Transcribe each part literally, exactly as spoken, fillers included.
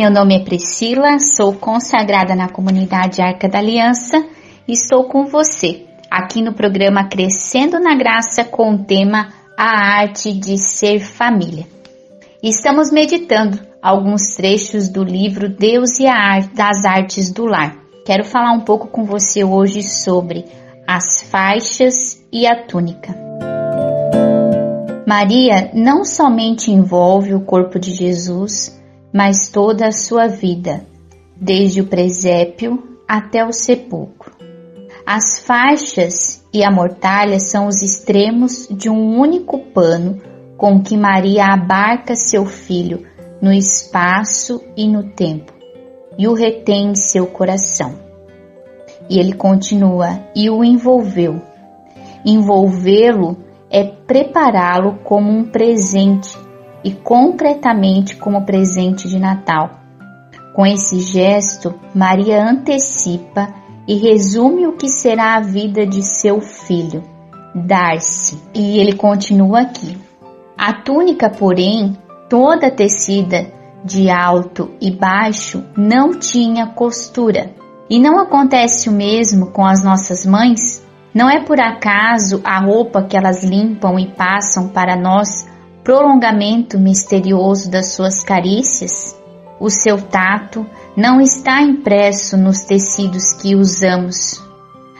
meu nome é Priscila, sou consagrada na comunidade Arca da Aliança e estou com você aqui no programa Crescendo na Graça com o tema A Arte de Ser Família. Estamos meditando alguns trechos do livro Deus e as Artes do Lar. Quero falar um pouco com você hoje sobre as faixas e a túnica. Maria não somente envolve o corpo de Jesus, mas toda a sua vida, desde o presépio até o sepulcro. As faixas e a mortalha são os extremos de um único pano com que Maria abarca seu filho no espaço e no tempo, e o retém em seu coração. E ele continua, e o envolveu. Envolvê-lo é prepará-lo como um presente, e concretamente como presente de Natal. Com esse gesto, Maria antecipa e resume o que será a vida de seu filho, dar-se. E ele continua aqui. A túnica, porém, toda tecida de alto e baixo, não tinha costura. E não acontece o mesmo com as nossas mães? Não é por acaso a roupa que elas limpam e passam para nós prolongamento misterioso das suas carícias? O seu tato não está impresso nos tecidos que usamos,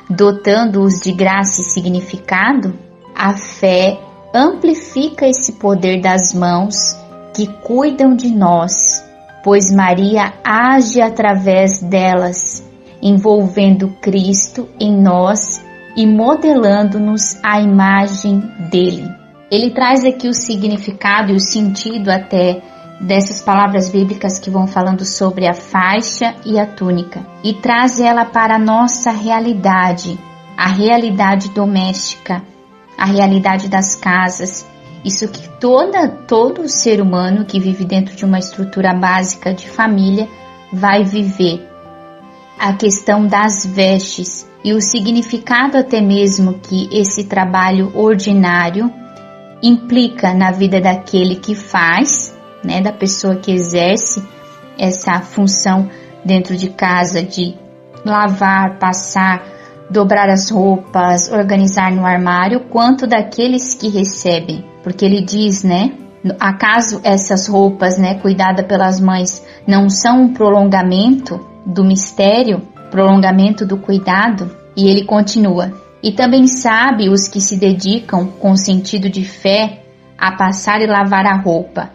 dotando-os de graça e significado? A fé amplifica esse poder das mãos que cuidam de nós, pois Maria age através delas, envolvendo Cristo em nós e modelando-nos à imagem dele. Ele traz aqui o significado e o sentido até dessas palavras bíblicas que vão falando sobre a faixa e a túnica, e traz ela para a nossa realidade, a realidade doméstica, a realidade das casas. Isso que toda, todo ser humano que vive dentro de uma estrutura básica de família vai viver. A questão das vestes e o significado até mesmo que esse trabalho ordinário implica na vida daquele que faz, né, da pessoa que exerce essa função dentro de casa de lavar, passar, dobrar as roupas, organizar no armário, quanto daqueles que recebem, porque ele diz, né, acaso essas roupas, né, cuidada pelas mães, não são um prolongamento do mistério, prolongamento do cuidado? E ele continua. E também sabe os que se dedicam com sentido de fé a passar e lavar a roupa.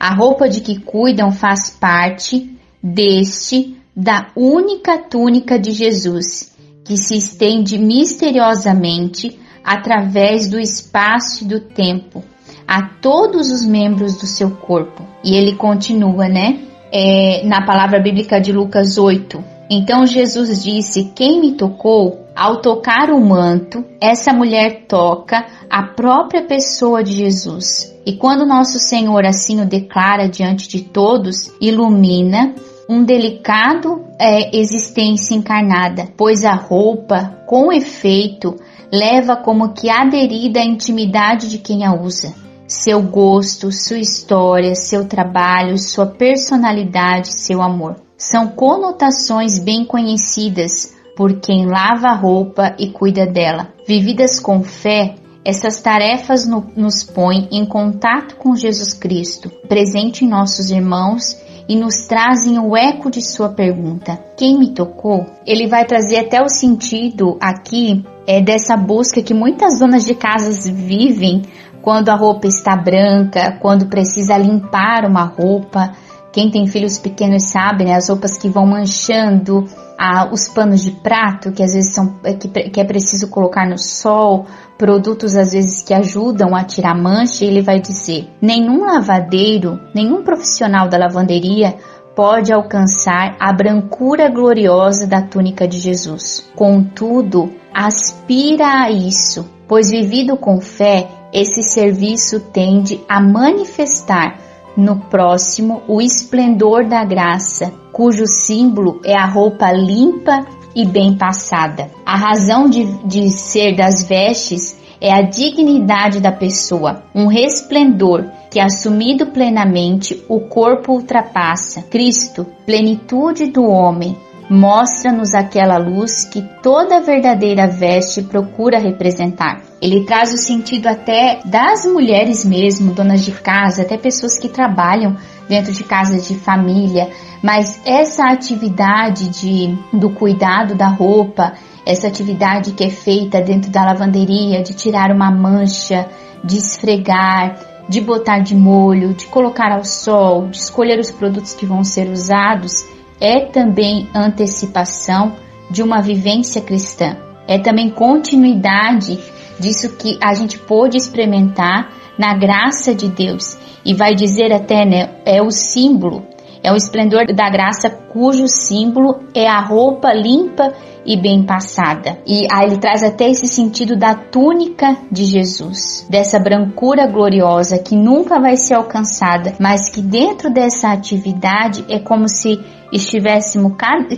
A roupa de que cuidam faz parte deste, da única túnica de Jesus, que se estende misteriosamente através do espaço e do tempo a todos os membros do seu corpo. E ele continua, né? É, na palavra bíblica de Lucas oito. Então Jesus disse: quem me tocou? Ao tocar o manto, essa mulher toca a própria pessoa de Jesus. E quando nosso Senhor assim o declara diante de todos, ilumina um delicado é, existência encarnada, pois a roupa, com efeito, leva como que aderida à intimidade de quem a usa. Seu gosto, sua história, seu trabalho, sua personalidade, seu amor. São conotações bem conhecidas por quem lava a roupa e cuida dela. Vividas com fé, essas tarefas no, nos põem em contato com Jesus Cristo, presente em nossos irmãos, e nos trazem o eco de sua pergunta: quem me tocou? Ele vai trazer até o sentido aqui é dessa busca que muitas donas de casas vivem quando a roupa está branca, quando precisa limpar uma roupa. Quem tem filhos pequenos sabe, né, as roupas que vão manchando, ah, os panos de prato que às vezes são, que, que é preciso colocar no sol, produtos às vezes que ajudam a tirar mancha. E ele vai dizer: nenhum lavadeiro, nenhum profissional da lavanderia pode alcançar a brancura gloriosa da túnica de Jesus. Contudo, aspira a isso, pois vivido com fé, esse serviço tende a manifestar no próximo o esplendor da graça, cujo símbolo é a roupa limpa e bem passada. A razão de, de ser das vestes é a dignidade da pessoa, um resplendor que assumido plenamente o corpo ultrapassa. Cristo, plenitude do homem, mostra-nos aquela luz que toda verdadeira veste procura representar. Ele traz o sentido até das mulheres mesmo, donas de casa, até pessoas que trabalham dentro de casas de família, mas essa atividade de, do cuidado da roupa, essa atividade que é feita dentro da lavanderia, de tirar uma mancha, de esfregar, de botar de molho, de colocar ao sol, de escolher os produtos que vão ser usados, é também antecipação de uma vivência cristã. É também continuidade disso que a gente pôde experimentar na graça de Deus. E vai dizer até, né, é o símbolo, é o esplendor da graça cujo símbolo é a roupa limpa e bem passada. E aí ele traz até esse sentido da túnica de Jesus, dessa brancura gloriosa que nunca vai ser alcançada, mas que dentro dessa atividade é como se estivéssemos,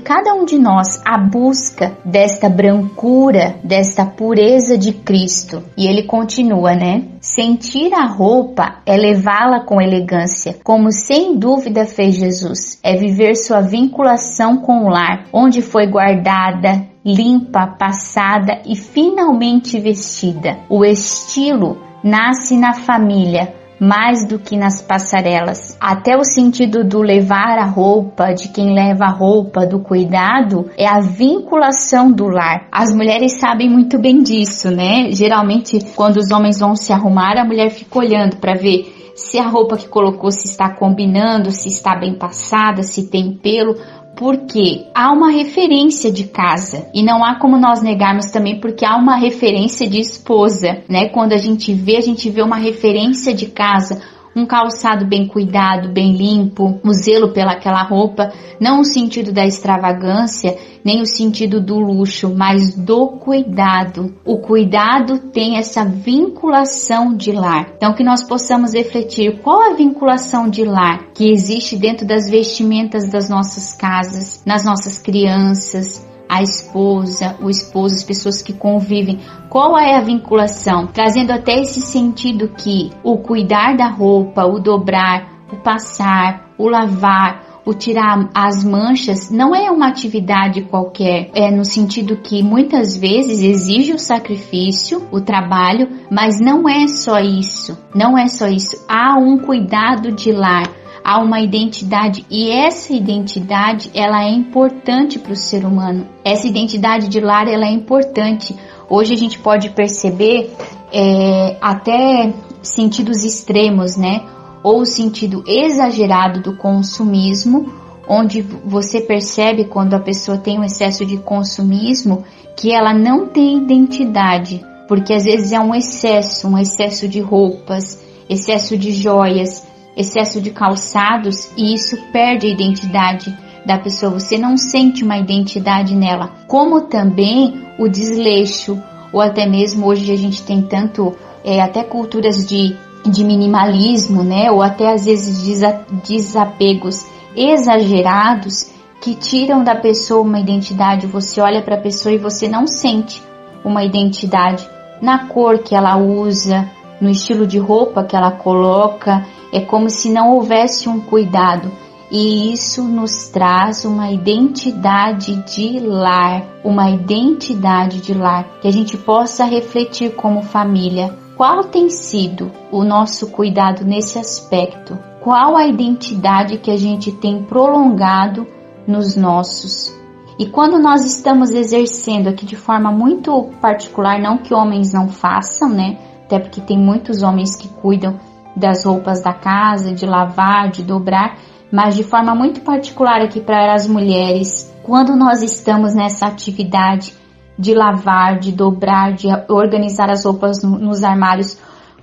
cada um de nós, à busca desta brancura, desta pureza de Cristo. E ele continua, né? Sentir a roupa é levá-la com elegância, como sem dúvida fez Jesus. É viver sua vinculação com o lar, onde foi guardada, limpa, passada e finalmente vestida. O estilo nasce na família, mais do que nas passarelas. Até o sentido do levar a roupa, de quem leva a roupa, do cuidado, é a vinculação do lar. As mulheres sabem muito bem disso, né? Geralmente, quando os homens vão se arrumar, a mulher fica olhando para ver se a roupa que colocou se está combinando, se está bem passada, se tem pelo, porque há uma referência de casa, e não há como nós negarmos também, porque há uma referência de esposa, né? Quando a gente vê, a gente vê uma referência de casa, um calçado bem cuidado, bem limpo, o zelo pelaquela roupa, não o sentido da extravagância, nem o sentido do luxo, mas do cuidado. O cuidado tem essa vinculação de lar. Então que nós possamos refletir qual a vinculação de lar que existe dentro das vestimentas das nossas casas, nas nossas crianças, a esposa, o esposo, as pessoas que convivem. Qual é a vinculação? Trazendo até esse sentido que o cuidar da roupa, o dobrar, o passar, o lavar, o tirar as manchas não é uma atividade qualquer, é no sentido que muitas vezes exige o sacrifício, o trabalho, mas não é só isso, não é só isso. Há um cuidado de lar, há uma identidade, e essa identidade ela é importante para o ser humano. Essa identidade de lar ela é importante. Hoje a gente pode perceber é, até sentidos extremos, né? Ou o sentido exagerado do consumismo, onde você percebe quando a pessoa tem um excesso de consumismo que ela não tem identidade, porque às vezes é um excesso, um excesso de roupas, excesso de joias, excesso de calçados, e isso perde a identidade da pessoa, você não sente uma identidade nela. Como também o desleixo, ou até mesmo hoje a gente tem tanto, é, até culturas de de minimalismo, né? Ou até às vezes desapegos exagerados que tiram da pessoa uma identidade. Você olha para a pessoa e você não sente uma identidade na cor que ela usa, no estilo de roupa que ela coloca. É como se não houvesse um cuidado. E isso nos traz uma identidade de lar, uma identidade de lar, que a gente possa refletir como família. Qual tem sido o nosso cuidado nesse aspecto? Qual a identidade que a gente tem prolongado nos nossos? E quando nós estamos exercendo aqui de forma muito particular, não que homens não façam, né? Até porque tem muitos homens que cuidam das roupas da casa, de lavar, de dobrar, mas de forma muito particular aqui para as mulheres, quando nós estamos nessa atividade de lavar, de dobrar, de organizar as roupas nos armários,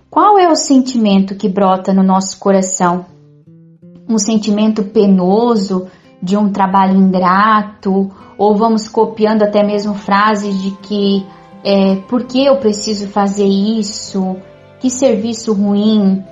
qual é o sentimento que brota no nosso coração? Um sentimento penoso, de um trabalho ingrato, ou vamos copiando até mesmo frases de que é, por que eu preciso fazer isso? Que serviço ruim,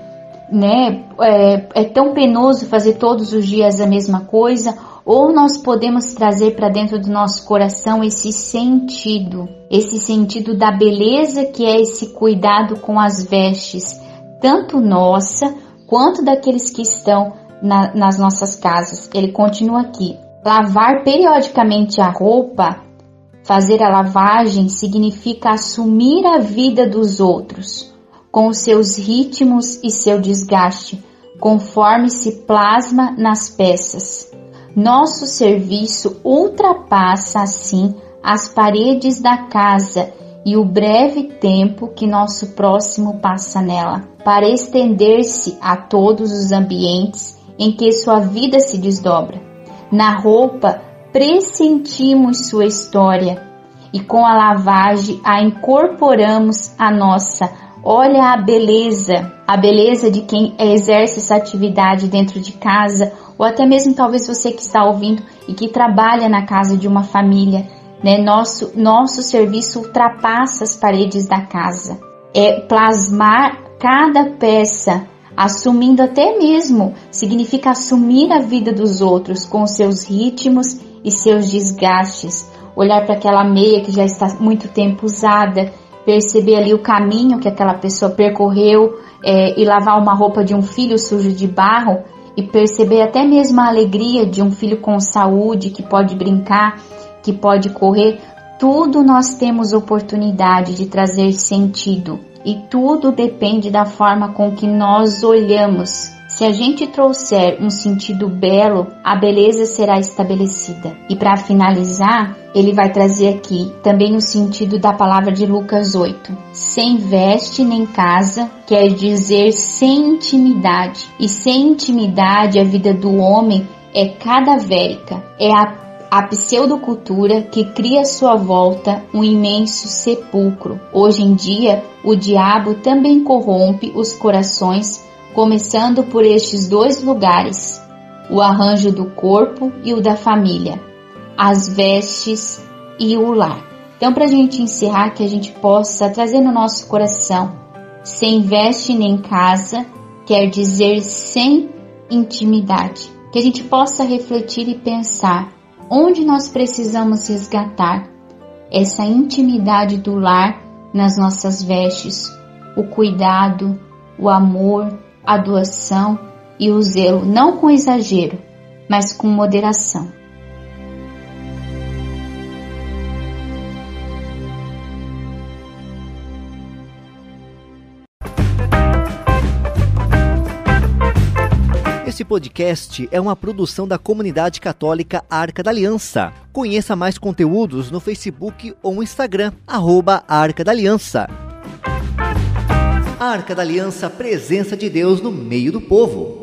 né? É, é tão penoso fazer todos os dias a mesma coisa. Ou nós podemos trazer para dentro do nosso coração esse sentido, esse sentido da beleza que é esse cuidado com as vestes, tanto nossa quanto daqueles que estão na, nas nossas casas. Ele continua aqui. Lavar periodicamente a roupa, fazer a lavagem, significa assumir a vida dos outros, com os seus ritmos e seu desgaste, conforme se plasma nas peças. Nosso serviço ultrapassa, assim, as paredes da casa e o breve tempo que nosso próximo passa nela, para estender-se a todos os ambientes em que sua vida se desdobra. Na roupa, pressentimos sua história e com a lavagem a incorporamos à nossa. Olha a beleza, a beleza de quem exerce essa atividade dentro de casa, ou até mesmo talvez você que está ouvindo e que trabalha na casa de uma família. Né, nosso, nosso serviço ultrapassa as paredes da casa. É plasmar cada peça, assumindo até mesmo, significa assumir a vida dos outros com seus ritmos e seus desgastes. Olhar para aquela meia que já está muito tempo usada, perceber ali o caminho que aquela pessoa percorreu, é, e lavar uma roupa de um filho sujo de barro e perceber até mesmo a alegria de um filho com saúde que pode brincar, que pode correr. Tudo nós temos oportunidade de trazer sentido e tudo depende da forma com que nós olhamos. Se a gente trouxer um sentido belo, a beleza será estabelecida. E para finalizar, ele vai trazer aqui também o sentido da palavra de Lucas oito. Sem veste nem casa quer dizer sem intimidade. E sem intimidade a vida do homem é cadavérica, é a A pseudocultura que cria à sua volta um imenso sepulcro. Hoje em dia, o diabo também corrompe os corações, começando por estes dois lugares, o arranjo do corpo e o da família, as vestes e o lar. Então, para a gente encerrar, que a gente possa trazer no nosso coração, sem veste nem casa, quer dizer sem intimidade. Que a gente possa refletir e pensar, onde nós precisamos resgatar essa intimidade do lar nas nossas vestes, o cuidado, o amor, a doação e o zelo, não com exagero, mas com moderação. Este podcast é uma produção da comunidade católica Arca da Aliança. Conheça mais conteúdos no Facebook ou Instagram, arroba Arca da Aliança. Arca da Aliança, presença de Deus no meio do povo.